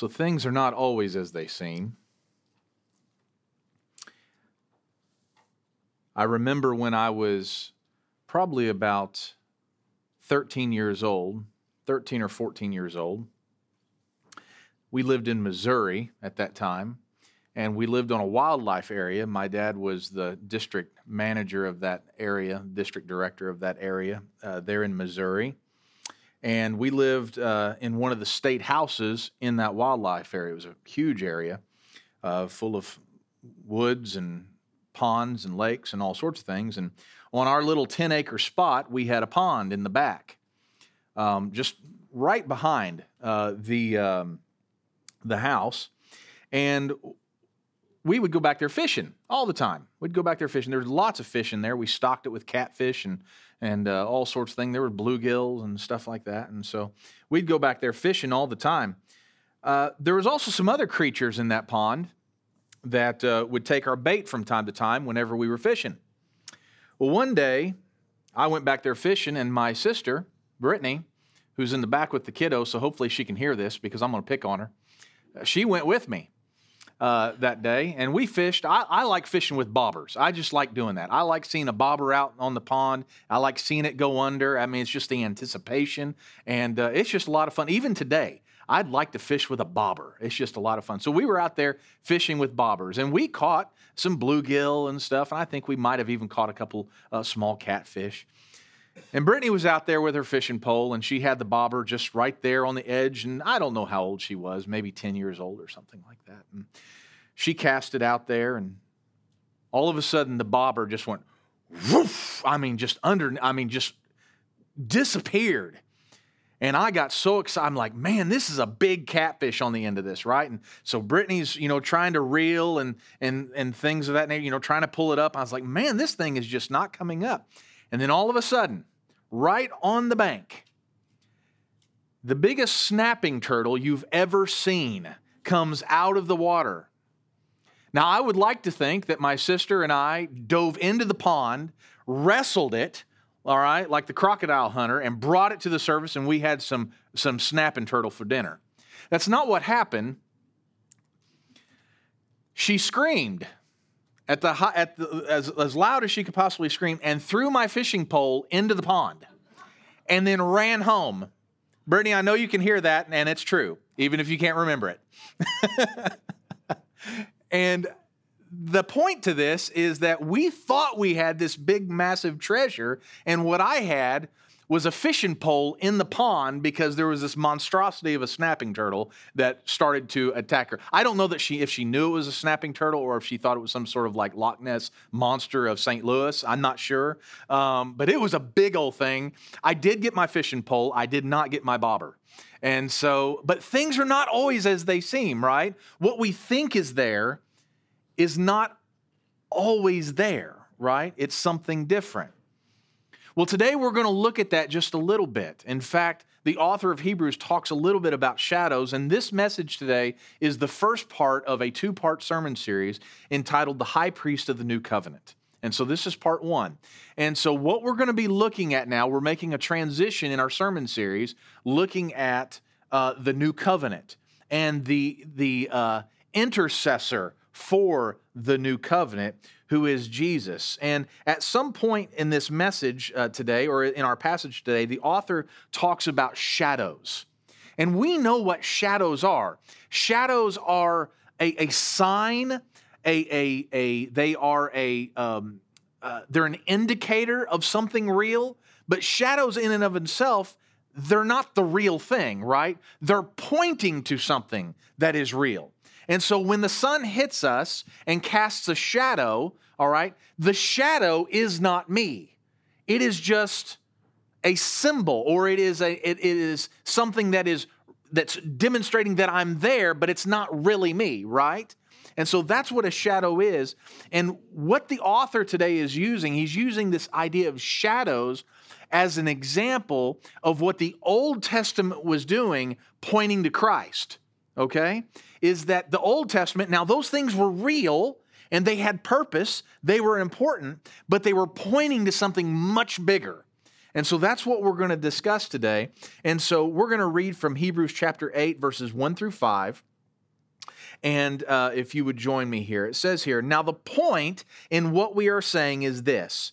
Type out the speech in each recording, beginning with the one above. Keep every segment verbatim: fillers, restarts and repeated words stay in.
So things are not always as they seem. I remember when I was probably about thirteen years old, thirteen or fourteen years old. We lived in Missouri at that time, and we lived on a wildlife area. My dad was the district manager of that area, district director of that area uh, there in Missouri. And we lived uh, in one of the state houses in that wildlife area. It was a huge area uh, full of woods and ponds and lakes and all sorts of things. And on our little ten-acre spot, we had a pond in the back, um, just right behind uh, the um, the house. And we would go back there fishing all the time. We'd go back there fishing. There was lots of fish in there. We stocked it with catfish and and uh, all sorts of things. There were bluegills and stuff like that. And so we'd go back there fishing all the time. Uh, there was also some other creatures in that pond that uh, would take our bait from time to time whenever we were fishing. Well, one day, I went back there fishing, and my sister, Brittany, who's in the back with the kiddo, so hopefully she can hear this because I'm going to pick on her, she went with me uh, that day, and we fished. I, I like fishing with bobbers. I just like doing that. I like seeing a bobber out on the pond. I like seeing it go under. I mean, it's just the anticipation, and uh, it's just a lot of fun. Even today, I'd like to fish with a bobber. It's just a lot of fun. So we were out there fishing with bobbers, and we caught some bluegill and stuff, and I think we might have even caught a couple uh, small catfish. And Brittany was out there with her fishing pole, and she had the bobber just right there on the edge, and I don't know how old she was, maybe ten years old or something like that. And she cast it out there, and all of a sudden the bobber just went, woof, I mean, just under, I mean, just disappeared. And I got so excited. I'm like, man, this is a big catfish on the end of this, right? And so Brittany's, you know, trying to reel and and and things of that nature, you know, trying to pull it up. I was like, man, this thing is just not coming up. And then all of a sudden, right on the bank, the biggest snapping turtle you've ever seen comes out of the water. Now, I would like to think that my sister and I dove into the pond, wrestled it, all right, like the crocodile hunter, and brought it to the surface, and we had some, some snapping turtle for dinner. That's not what happened. She screamed at the, at the as, as loud as she could possibly scream and threw my fishing pole into the pond and then ran home. Brittany, I know you can hear that, and it's true, even if you can't remember it. And the point to this is that we thought we had this big, massive treasure, and what I had was a fishing pole in the pond because there was this monstrosity of a snapping turtle that started to attack her. I don't know that she, if she knew it was a snapping turtle or if she thought it was some sort of like Loch Ness monster of Saint Louis. I'm not sure, um, but it was a big old thing. I did get my fishing pole. I did not get my bobber. And so, but things are not always as they seem, right? What we think is there is not always there, right? It's something different. Well, today we're going to look at that just a little bit. In fact, the author of Hebrews talks a little bit about shadows, and this message today is the first part of a two-part sermon series entitled The High Priest of the New Covenant. And so this is part one. And so what we're going to be looking at now, we're making a transition in our sermon series looking at uh, the New Covenant and the, the uh, intercessor for the new covenant, who is Jesus. And at some point in this message uh, today, or in our passage today, the author talks about shadows. And we know what shadows are. Shadows are a, a sign, a, a, a, they are a, um, uh, they're an indicator of something real, but shadows in and of themselves, they're not the real thing, right? They're pointing to something that is real. And so when the sun hits us and casts a shadow, all right, the shadow is not me. It is just a symbol, or it is a it, it is something that is that's demonstrating that I'm there, but it's not really me, right? And so that's what a shadow is. And what the author today is using, he's using this idea of shadows as an example of what the Old Testament was doing, pointing to Christ. Okay, is that the Old Testament, now those things were real and they had purpose, they were important, but they were pointing to something much bigger. And so that's what we're going to discuss today. And so we're going to read from Hebrews chapter eight, verses one through five. And uh, if you would join me here, it says here, now the point in what we are saying is this.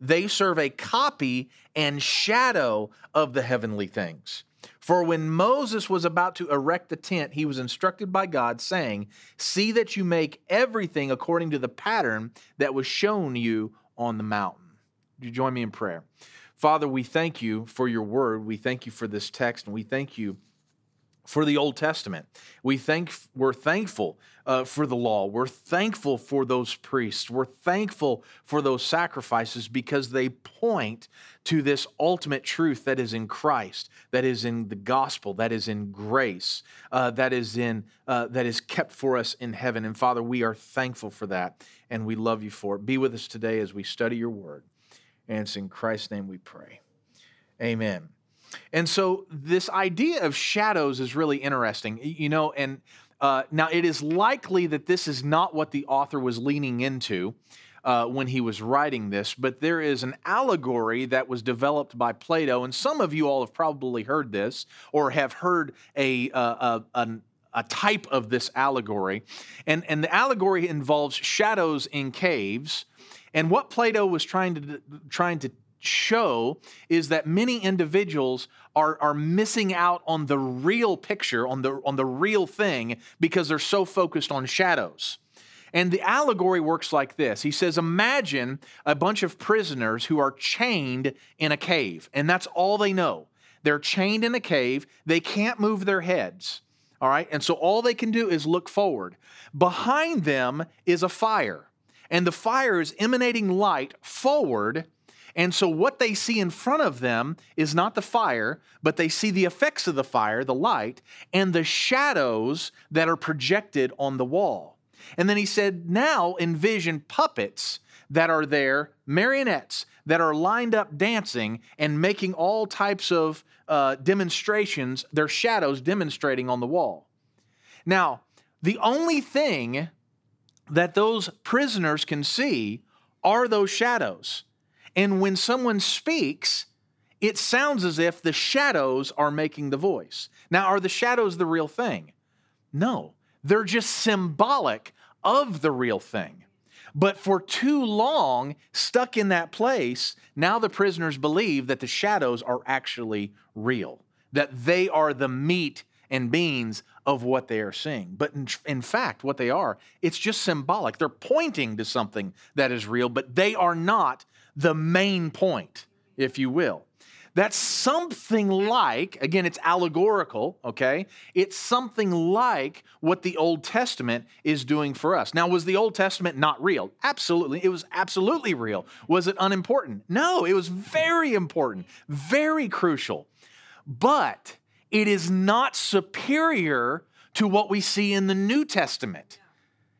They serve a copy and shadow of the heavenly things. For when Moses was about to erect the tent, he was instructed by God, saying, see that you make everything according to the pattern that was shown you on the mountain. Would you join me in prayer? Father, we thank you for your word. We thank you for this text, and we thank you for the Old Testament. We thank, we're thankful uh, for the law. We're thankful for those priests. We're thankful for those sacrifices because they point to this ultimate truth that is in Christ, that is in the gospel, that is in grace, uh, that is in uh, that is kept for us in heaven. And Father, we are thankful for that, and we love you for it. Be with us today as we study your word. And it's in Christ's name we pray. Amen. And so this idea of shadows is really interesting, you know, and uh, now it is likely that this is not what the author was leaning into uh, when he was writing this, but there is an allegory that was developed by Plato, and some of you all have probably heard this or have heard a, uh, a, an a type of this allegory. And, and the allegory involves shadows in caves. And what Plato was trying to trying to show is that many individuals are, are missing out on the real picture, on the, on the real thing, because they're so focused on shadows. And the allegory works like this. He says, imagine a bunch of prisoners who are chained in a cave, and that's all they know. They're chained in a cave. They can't move their heads. All right. And so all they can do is look forward. Behind them is a fire, and the fire is emanating light forward. And so what they see in front of them is not the fire, but they see the effects of the fire, the light, and the shadows that are projected on the wall. And then he said, now envision puppets that are there, marionettes that are lined up dancing and making all types of uh, demonstrations, their shadows demonstrating on the wall. Now, the only thing that those prisoners can see are those shadows. And when someone speaks, it sounds as if the shadows are making the voice. Now, are the shadows the real thing? No, they're just symbolic of the real thing. But for too long, stuck in that place, now the prisoners believe that the shadows are actually real, that they are the meat and beans of what they are seeing. But in, in fact, what they are, it's just symbolic. They're pointing to something that is real, but they are not the main point, if you will. That's something like, again, it's allegorical, okay? It's something like what the Old Testament is doing for us. Now, was the Old Testament not real? Absolutely. It was absolutely real. Was it unimportant? No, it was very important, very crucial. But it is not superior to what we see in the New Testament.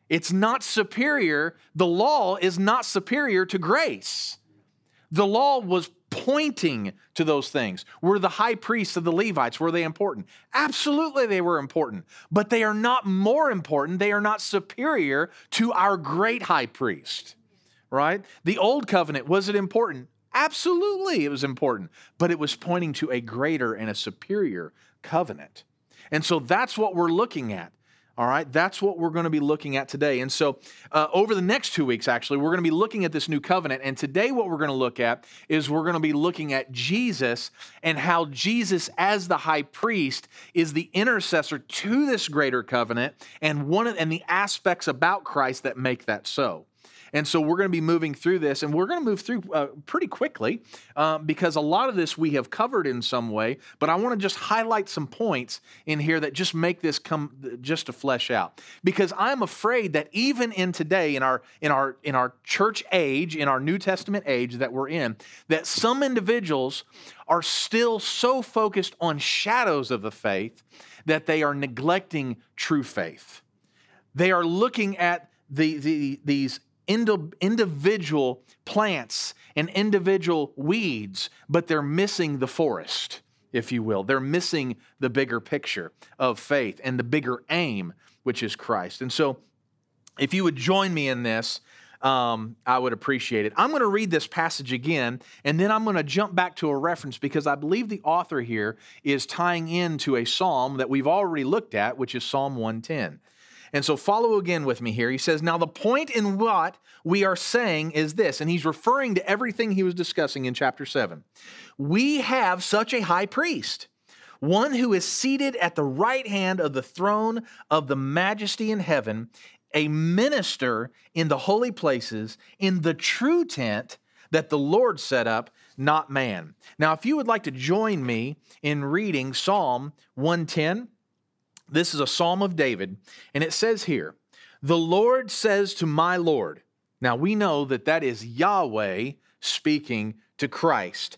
It's not superior. The law is not superior to grace. The law was pointing to those things. Were the high priests of the Levites, were they important? Absolutely they were important, but they are not more important. They are not superior to our great high priest, right? The Old Covenant, was it important? Absolutely it was important, but it was pointing to a greater and a superior covenant. And so that's what we're looking at. All right, that's what we're going to be looking at today. And so uh, over the next two weeks, actually, we're going to be looking at this new covenant. And today what we're going to look at is we're going to be looking at Jesus and how Jesus as the high priest is the intercessor to this greater covenant and one of, and the aspects about Christ that make that so. And so we're going to be moving through this, and we're going to move through uh, pretty quickly uh, because a lot of this we have covered in some way, but I want to just highlight some points in here that just make this come just to flesh out. Because I'm afraid that even in today, in our in our in our church age, in our New Testament age that we're in, that some individuals are still so focused on shadows of the faith that they are neglecting true faith. They are looking at the, the these indi- individual plants and individual weeds, but they're missing the forest, if you will. They're missing the bigger picture of faith and the bigger aim, which is Christ. And so if you would join me in this, um, I would appreciate it. I'm going to read this passage again, and then I'm going to jump back to a reference because I believe the author here is tying into a psalm that we've already looked at, which is Psalm one ten. And so follow again with me here. He says, now the point in what we are saying is this, and he's referring to everything he was discussing in chapter seven. We have such a high priest, one who is seated at the right hand of the throne of the majesty in heaven, a minister in the holy places, in the true tent that the Lord set up, not man. Now, if you would like to join me in reading Psalm one ten, this is a Psalm of David, and it says here, the Lord says to my Lord. Now, we know that that is Yahweh speaking to Christ.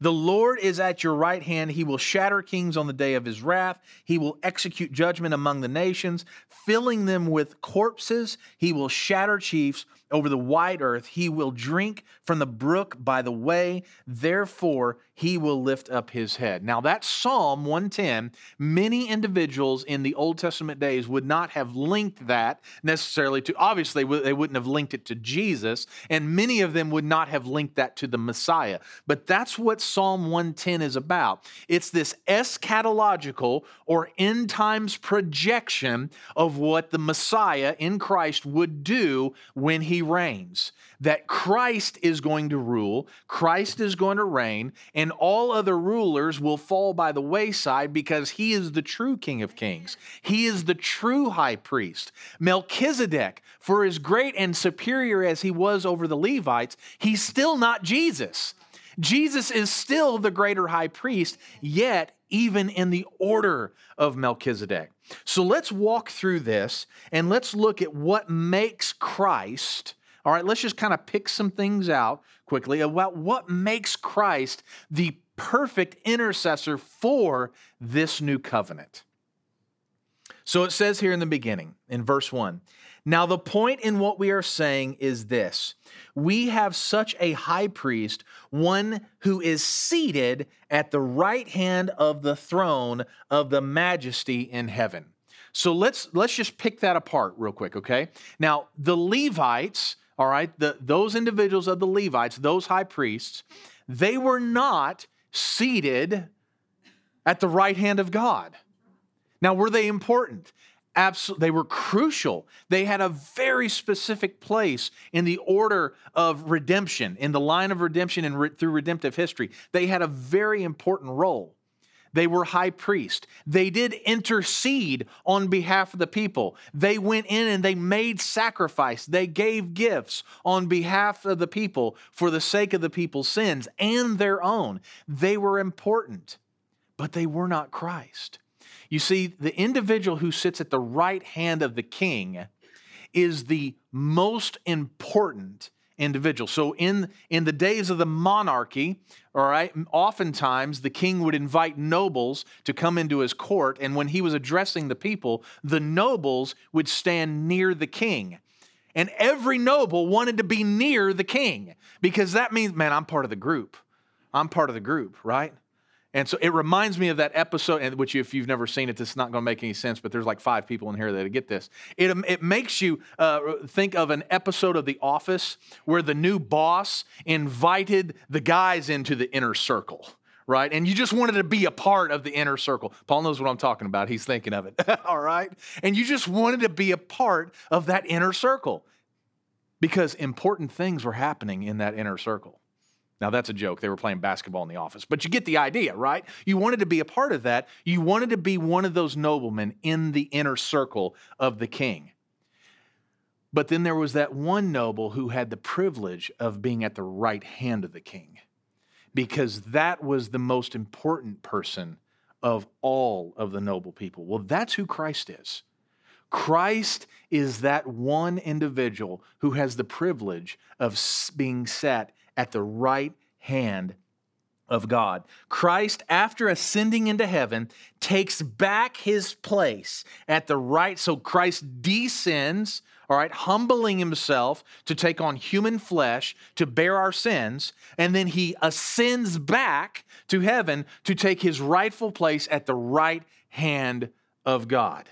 The Lord is at your right hand. He will shatter kings on the day of his wrath. He will execute judgment among the nations, filling them with corpses. He will shatter chiefs over the wide earth. He will drink from the brook by the way. Therefore, he will lift up his head. Now, that's Psalm one ten. Many individuals in the Old Testament days would not have linked that necessarily to, obviously, they wouldn't have linked it to Jesus, and many of them would not have linked that to the Messiah. But that's what Psalm one ten is about. It's this eschatological or end times projection of what the Messiah in Christ would do when he reigns. That Christ is going to rule, Christ is going to reign, and all other rulers will fall by the wayside because he is the true King of Kings. He is the true high priest. Melchizedek, for as great and superior as he was over the Levites, he's still not Jesus. Jesus is still the greater high priest, yet even in the order of Melchizedek. So let's walk through this and let's look at what makes Christ. All right, let's just kind of pick some things out quickly about what makes Christ the perfect intercessor for this new covenant. So it says here in the beginning, in verse one, now the point in what we are saying is this, we have such a high priest, one who is seated at the right hand of the throne of the majesty in heaven. So let's let's just pick that apart real quick, okay? Now, the Levites, all right, the, those individuals of the Levites, those high priests, they were not seated at the right hand of God. Now, were they important? Absolutely. They were crucial. They had a very specific place in the order of redemption, in the line of redemption and re- through redemptive history. They had a very important role. They were high priest. They did intercede on behalf of the people. They went in and they made sacrifice. They gave gifts on behalf of the people for the sake of the people's sins and their own. They were important, but they were not Christ. You see, the individual who sits at the right hand of the king is the most important individual. So in, in the days of the monarchy, all right, oftentimes the king would invite nobles to come into his court, and when he was addressing the people, the nobles would stand near the king. And every noble wanted to be near the king because that means, man, I'm part of the group. I'm part of the group, right? And so it reminds me of that episode, which if you've never seen it, this is not going to make any sense, but there's like five people in here that get this. It, it makes you uh, think of an episode of The Office where the new boss invited the guys into the inner circle, right? And you just wanted to be a part of the inner circle. Paul knows what I'm talking about. He's thinking of it, all right? And you just wanted to be a part of that inner circle because important things were happening in that inner circle. Now, that's a joke. They were playing basketball in the office. But you get the idea, right? You wanted to be a part of that. You wanted to be one of those noblemen in the inner circle of the king. But then there was that one noble who had the privilege of being at the right hand of the king, because that was the most important person of all of the noble people. Well, that's who Christ is. Christ is that one individual who has the privilege of being set at the right hand of God. Christ, after ascending into heaven, takes back his place at the right. So Christ descends, all right, humbling himself to take on human flesh, to bear our sins, and then he ascends back to heaven to take his rightful place at the right hand of God.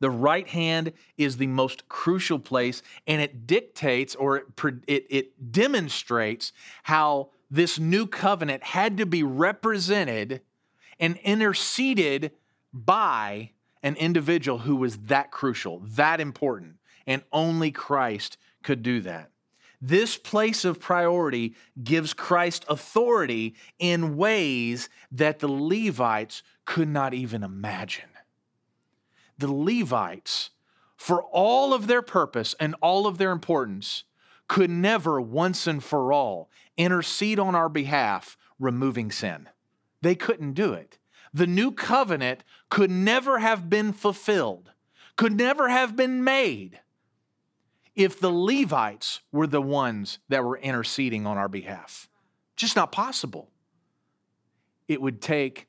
The right hand is the most crucial place, and it dictates or it, it, it demonstrates how this new covenant had to be represented and interceded by an individual who was that crucial, that important, and only Christ could do that. This place of priority gives Christ authority in ways that the Levites could not even imagine. The Levites, for all of their purpose and all of their importance, could never once and for all intercede on our behalf, removing sin. They couldn't do it. The new covenant could never have been fulfilled, could never have been made, if the Levites were the ones that were interceding on our behalf. Just not possible. It would take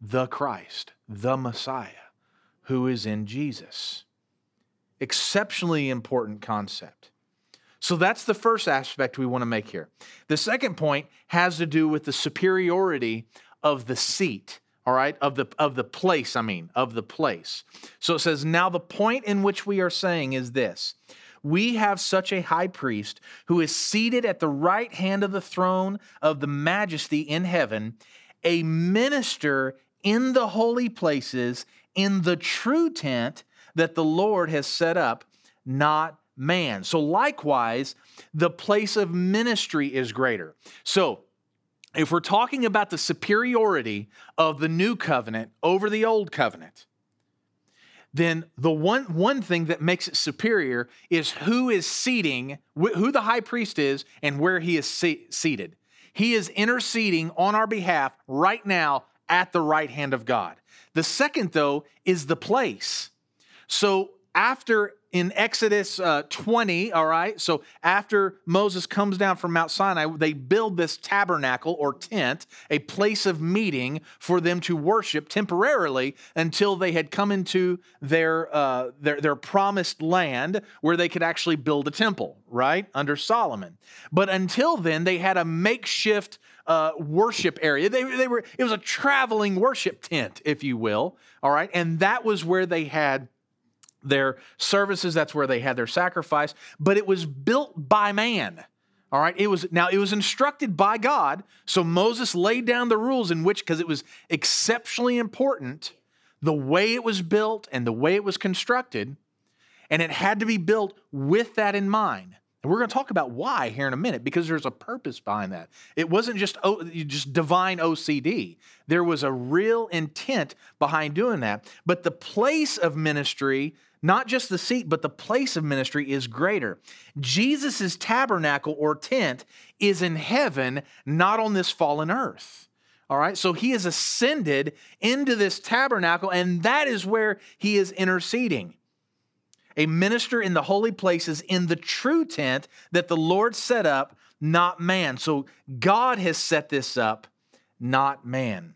the Christ, the Messiah, who is in Jesus. Exceptionally important concept. So that's the first aspect we want to make here. The second point has to do with the superiority of the seat, all right, of the of the place, I mean, of the place. So it says, now the point in which we are saying is this: we have such a high priest who is seated at the right hand of the throne of the majesty in heaven, a minister in the holy places, in the true tent that the Lord has set up, not man. So likewise, the place of ministry is greater. So if we're talking about the superiority of the new covenant over the old covenant, then the one, one thing that makes it superior is who is seating, who the high priest is and where he is seated. He is interceding on our behalf right now at the right hand of God. The second, though, is the place. So after, in Exodus uh, twenty, all right, so after Moses comes down from Mount Sinai, they build this tabernacle or tent, a place of meeting for them to worship temporarily until they had come into their uh, their, their promised land where they could actually build a temple, right, under Solomon. But until then, they had a makeshift Uh, worship area. They, they were, it was a traveling worship tent, if you will. All right. And that was where they had their services. That's where they had their sacrifice, but it was built by man. All right. It was, now it was instructed by God. So Moses laid down the rules in which, because it was exceptionally important, the way it was built and the way it was constructed, and it had to be built with that in mind. And we're going to talk about why here in a minute, because there's a purpose behind that. It wasn't just just divine O C D. There was a real intent behind doing that. But the place of ministry, not just the seat, but the place of ministry is greater. Jesus's tabernacle or tent is in heaven, not on this fallen earth. All right, so he has ascended into this tabernacle, and that is where he is interceding. A minister in the holy places, in the true tent that the Lord set up, not man. So God has set this up, not man.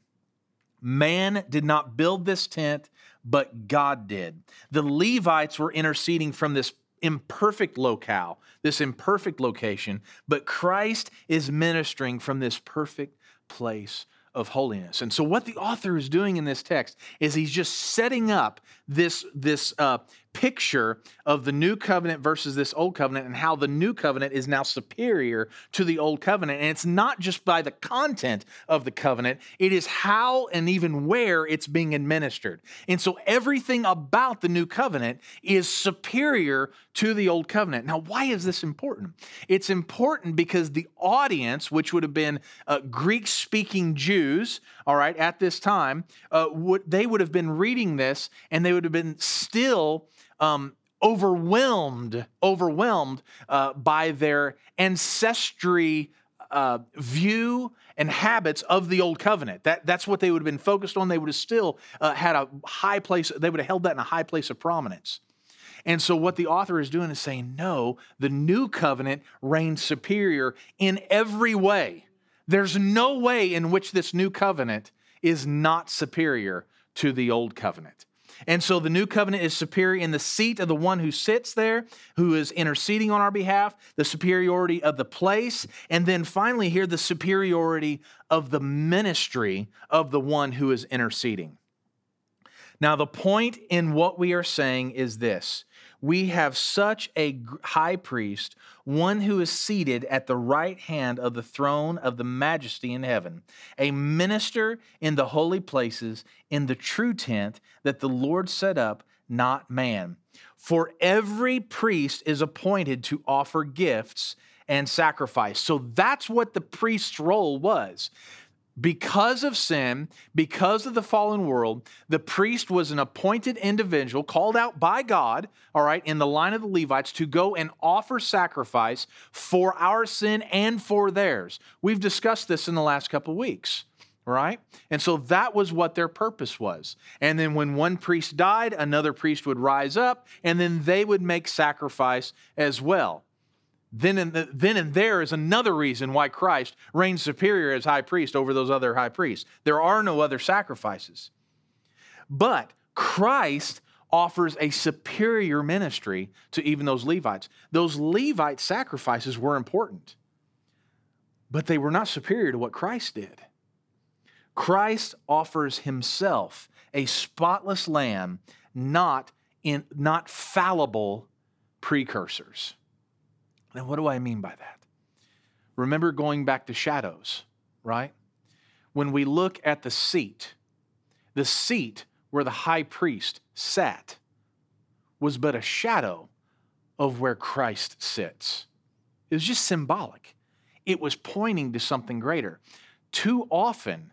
Man did not build this tent, but God did. The Levites were interceding from this imperfect locale, this imperfect location, but Christ is ministering from this perfect place of holiness. And so what the author is doing in this text is he's just setting up this, this uh, picture of the new covenant versus this old covenant, and how the new covenant is now superior to the old covenant. And it's not just by the content of the covenant, it is how and even where it's being administered. And so everything about the new covenant is superior to the old covenant. Now, why is this important? It's important because the audience, which would have been uh, Greek-speaking Jews, all right, at this time, uh, would, they would have been reading this, and they would have been still Um, overwhelmed, overwhelmed uh, by their ancestry uh, view and habits of the Old Covenant. That, that's what they would have been focused on. They would have still uh, had a high place, they would have held that in a high place of prominence. And so what the author is doing is saying, no, the new covenant reigns superior in every way. There's no way in which this new covenant is not superior to the old covenant. And so the new covenant is superior in the seat of the one who sits there, who is interceding on our behalf, the superiority of the place, and then finally here, the superiority of the ministry of the one who is interceding. Now, the point in what we are saying is this. We have such a high priest, one who is seated at the right hand of the throne of the majesty in heaven, a minister in the holy places, in the true tent that the Lord set up, not man. For every priest is appointed to offer gifts and sacrifice. So that's what the priest's role was. Because of sin, because of the fallen world, the priest was an appointed individual called out by God, all right, in the line of the Levites to go and offer sacrifice for our sin and for theirs. We've discussed this in the last couple of weeks, right? And so that was what their purpose was. And then when one priest died, another priest would rise up, and then they would make sacrifice as well. Then and, the, then and there is another reason why Christ reigns superior as high priest over those other high priests. There are no other sacrifices. But Christ offers a superior ministry to even those Levites. Those Levite sacrifices were important, but they were not superior to what Christ did. Christ offers himself a spotless lamb, not in not fallible precursors. Now, what do I mean by that? Remember going back to shadows, right? When we look at the seat, the seat where the high priest sat was but a shadow of where Christ sits. It was just symbolic. It was pointing to something greater. Too often,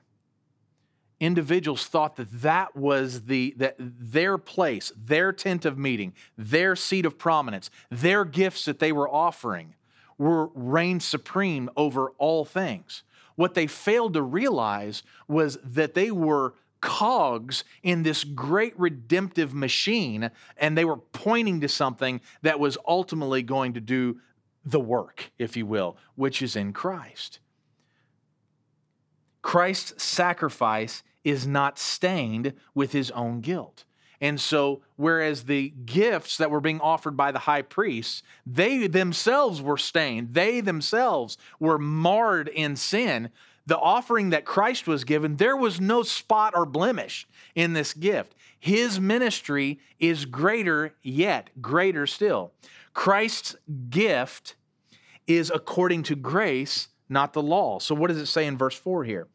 individuals thought that that was the that their place, their tent of meeting, their seat of prominence, their gifts that they were offering were reigned supreme over all things. What they failed to realize was that they were cogs in this great redemptive machine, and they were pointing to something that was ultimately going to do the work, if you will, which is in Christ. Christ's sacrifice is not stained with his own guilt. And so, whereas the gifts that were being offered by the high priests, they themselves were stained. They themselves were marred in sin. The offering that Christ was given, there was no spot or blemish in this gift. His ministry is greater yet, greater still. Christ's gift is according to grace, not the law. So what does it say in verse four here?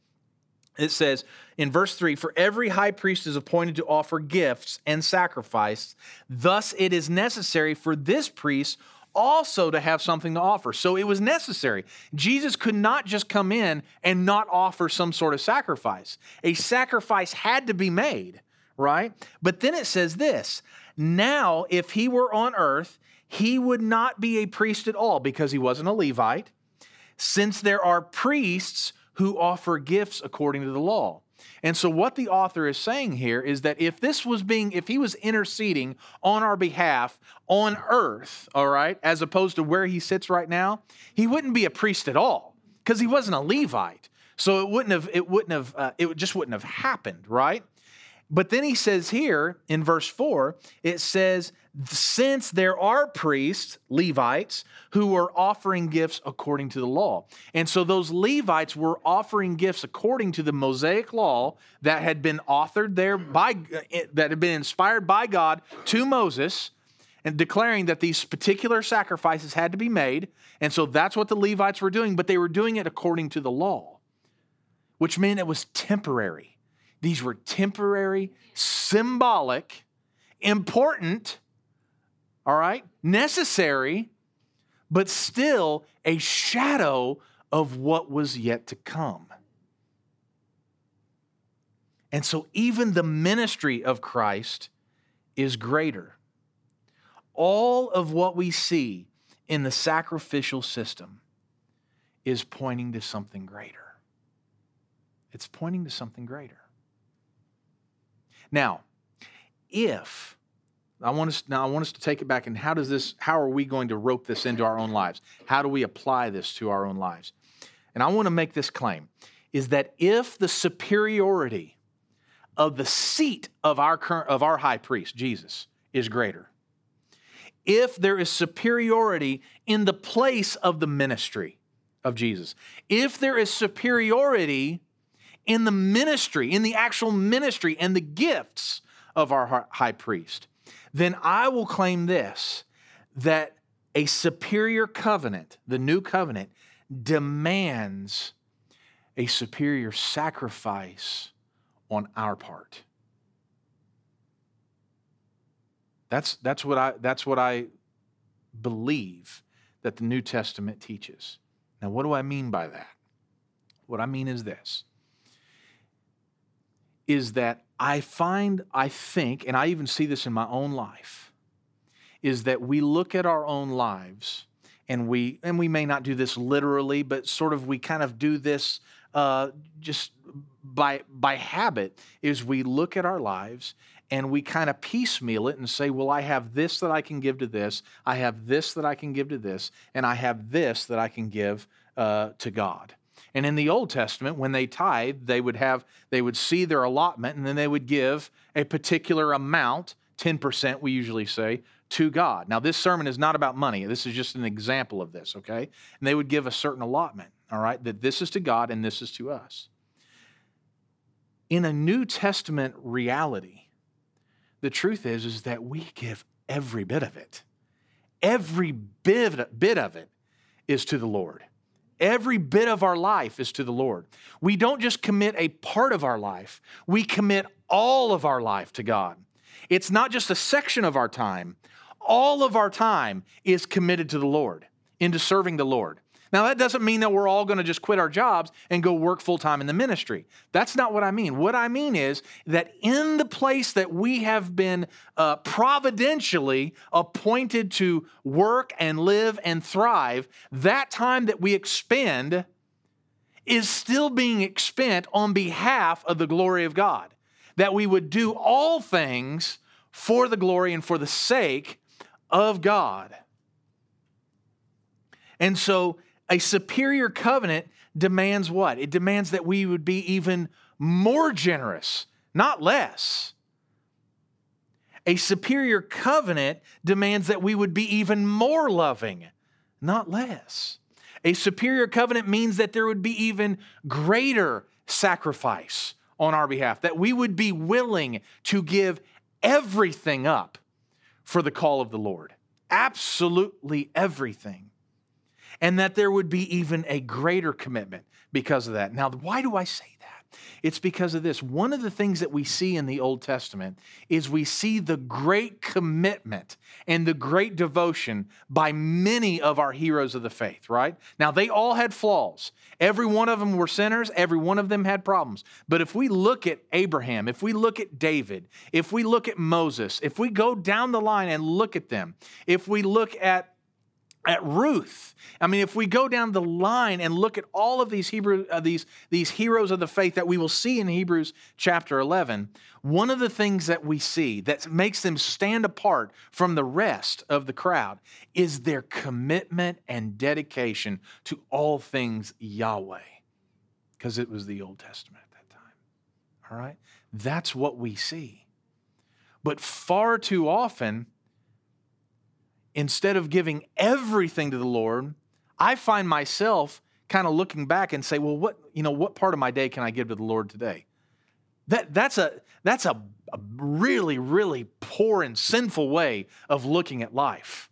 It says in verse three, for every high priest is appointed to offer gifts and sacrifice. Thus it is necessary for this priest also to have something to offer. So it was necessary. Jesus could not just come in and not offer some sort of sacrifice. A sacrifice had to be made, right? But then it says this, now if he were on earth, he would not be a priest at all because he wasn't a Levite, since there are priests who offer gifts according to the law. And so what the author is saying here is that if this was being, if he was interceding on our behalf on earth, all right, as opposed to where he sits right now, he wouldn't be a priest at all because he wasn't a Levite. So it wouldn't have, it wouldn't have, uh, it just wouldn't have happened, right? But then he says here in verse four, it says, since there are priests, Levites, who are offering gifts according to the law. And so those Levites were offering gifts according to the Mosaic law that had been authored there by, that had been inspired by God to Moses, and declaring that these particular sacrifices had to be made. And so that's what the Levites were doing, but they were doing it according to the law, which meant it was temporary. These were temporary, symbolic, important, all right, necessary, but still a shadow of what was yet to come. And so even the ministry of Christ is greater. all of what we see in the sacrificial system is pointing to something greater. It's pointing to something greater. Now, if I want us now, I want us to take it back and how does this? How are we going to rope this into our own lives? How do we apply this to our own lives? And I want to make this claim: is that if the superiority of the seat of our current, of our high priest Jesus is greater, if there is superiority in the place of the ministry of Jesus, if there is superiority in the ministry, in the actual ministry and the gifts of our high priest, then I will claim this, that a superior covenant, the new covenant, demands a superior sacrifice on our part. That's, that's, what I, that's what I believe that the New Testament teaches. Now, what do I mean by that? What I mean is this, is that I find, I think, and I even see this in my own life, is that we look at our own lives and we and we may not do this literally, but sort of we kind of do this uh, just by by habit, is we look at our lives and we kind of piecemeal it and say, well, I have this that I can give to this, I have this that I can give to this, and I have this that I can give uh, to God. And in the Old Testament, when they tithed, they would have they would see their allotment, and then they would give a particular amount, ten percent we usually say, to God. Now, this sermon is not about money. This is just an example of this, okay? And they would give a certain allotment, all right, that this is to God and this is to us. In a New Testament reality, the truth is, is that we give every bit of it. Every bit, bit of it is to the Lord. Every bit of our life is to the Lord. We don't just commit a part of our life. We commit all of our life to God. It's not just a section of our time. All of our time is committed to the Lord, into serving the Lord. Now, that doesn't mean that we're all going to just quit our jobs and go work full-time in the ministry. That's not what I mean. What I mean is that in the place that we have been uh, providentially appointed to work and live and thrive, that time that we expend is still being expended on behalf of the glory of God, that we would do all things for the glory and for the sake of God. And so, a superior covenant demands what? It demands that we would be even more generous, not less. A superior covenant demands that we would be even more loving, not less. A superior covenant means that there would be even greater sacrifice on our behalf, that we would be willing to give everything up for the call of the Lord, absolutely everything. And that there would be even a greater commitment because of that. Now, why do I say that? It's because of this. One of the things that we see in the Old Testament is we see the great commitment and the great devotion by many of our heroes of the faith, right? Now, they all had flaws. Every one of them were sinners. Every one of them had problems. But if we look at Abraham, if we look at David, if we look at Moses, if we go down the line and look at them, if we look at At Ruth. I mean, if we go down the line and look at all of these Hebrew, uh, these, these heroes of the faith that we will see in Hebrews chapter eleven, one of the things that we see that makes them stand apart from the rest of the crowd is their commitment and dedication to all things Yahweh, because it was the Old Testament at that time. All right? That's what we see. But far too often, instead of giving everything to the Lord, I find myself kind of looking back and say, well, what, you know, what part of my day can I give to the Lord today? That, that's a, that's a, a really, really poor and sinful way of looking at life.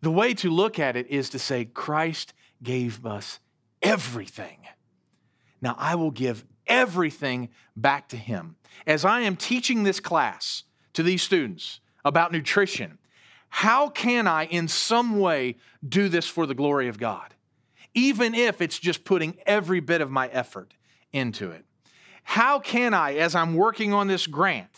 The way to look at it is to say, Christ gave us everything. Now I will give everything back to Him. As I am teaching this class to these students about nutrition, how can I in some way do this for the glory of God? Even if it's just putting every bit of my effort into it. How can I, as I'm working on this grant,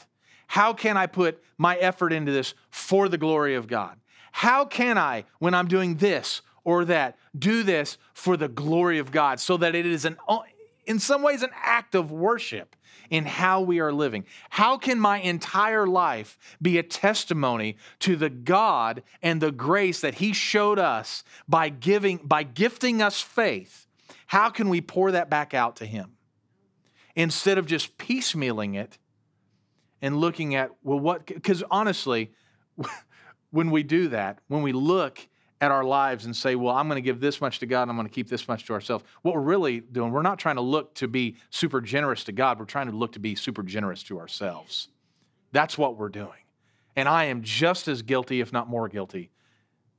How can I put my effort into this for the glory of God? How can I, when I'm doing this or that, do this for the glory of God so that it is an, in some ways an act of worship in how we are living? How can my entire life be a testimony to the God and the grace that He showed us by giving, by gifting us faith? How can we pour that back out to Him instead of just piecemealing it and looking at, well, what? Because honestly, when we do that, when we look at our lives and say, well, I'm going to give this much to God and I'm going to keep this much to ourselves, what we're really doing, we're not trying to look to be super generous to God. We're trying to look to be super generous to ourselves. That's what we're doing. And I am just as guilty, if not more guilty,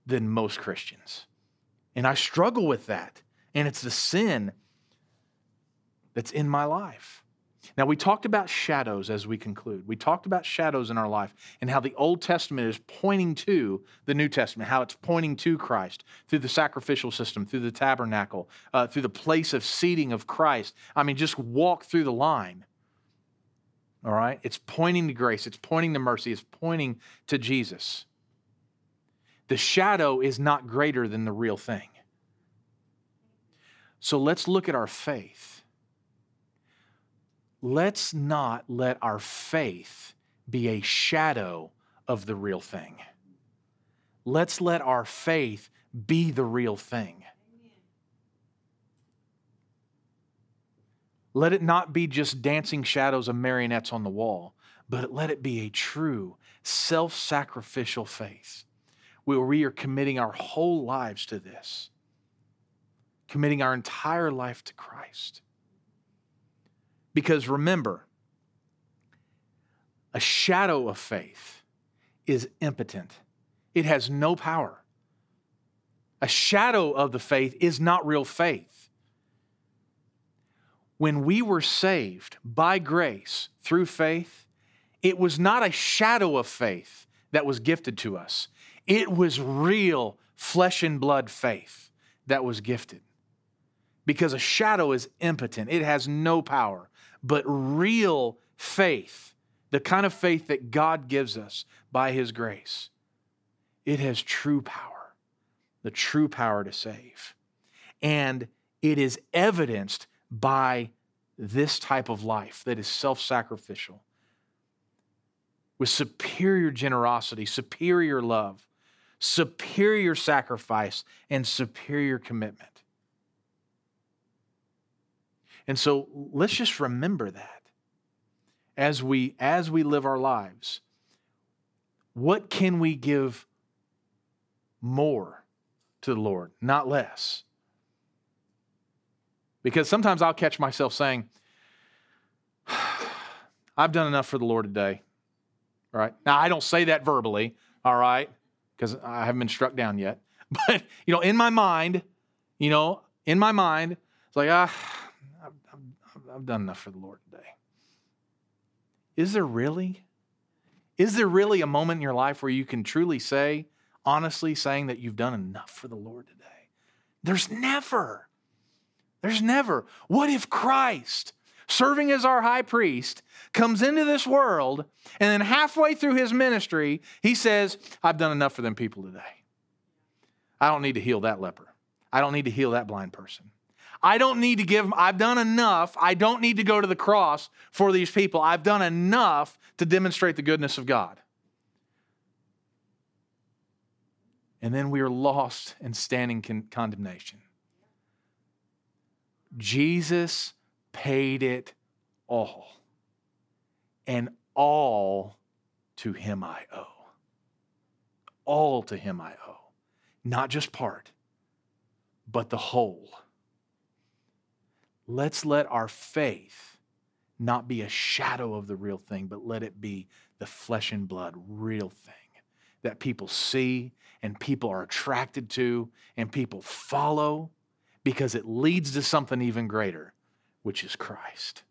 than most Christians. And I struggle with that. And it's the sin that's in my life. Now, we talked about shadows as we conclude. We talked about shadows in our life and how the Old Testament is pointing to the New Testament, how it's pointing to Christ through the sacrificial system, through the tabernacle, uh, through the place of seating of Christ. I mean, just walk through the line, all right? It's pointing to grace. It's pointing to mercy. It's pointing to Jesus. The shadow is not greater than the real thing. So let's look at our faith. Let's not let our faith be a shadow of the real thing. Let's let our faith be the real thing. Let it not be just dancing shadows of marionettes on the wall, but let it be a true self-sacrificial faith where we are committing our whole lives to this, committing our entire life to Christ. Because remember, a shadow of faith is impotent. It has no power. A shadow of the faith is not real faith. When we were saved by grace through faith, it was not a shadow of faith that was gifted to us. It was real flesh and blood faith that was gifted. Because a shadow is impotent. It has no power. But real faith, the kind of faith that God gives us by His grace, it has true power, the true power to save. And it is evidenced by this type of life that is self-sacrificial, with superior generosity, superior love, superior sacrifice, and superior commitment. And so let's just remember that as we as we live our lives. What can we give more to the Lord, not less? Because sometimes I'll catch myself saying, I've done enough for the Lord today, all right? Now, I don't say that verbally, all right, because I haven't been struck down yet. But, you know, in my mind, you know, in my mind, it's like, ah, I've done enough for the Lord today. Is there really? Is there really a moment in your life where you can truly say, honestly saying that you've done enough for the Lord today? There's never. There's never. What if Christ, serving as our high priest, comes into this world and then halfway through His ministry, He says, I've done enough for them people today. I don't need to heal that leper. I don't need to heal that blind person. I don't need to give, I've done enough. I don't need to go to the cross for these people. I've done enough to demonstrate the goodness of God. And then we are lost and standing con- condemnation. Jesus paid it all. And all to Him I owe. All to Him I owe. Not just part, but the whole. Let's let our faith not be a shadow of the real thing, but let it be the flesh and blood real thing that people see and people are attracted to and people follow because it leads to something even greater, which is Christ.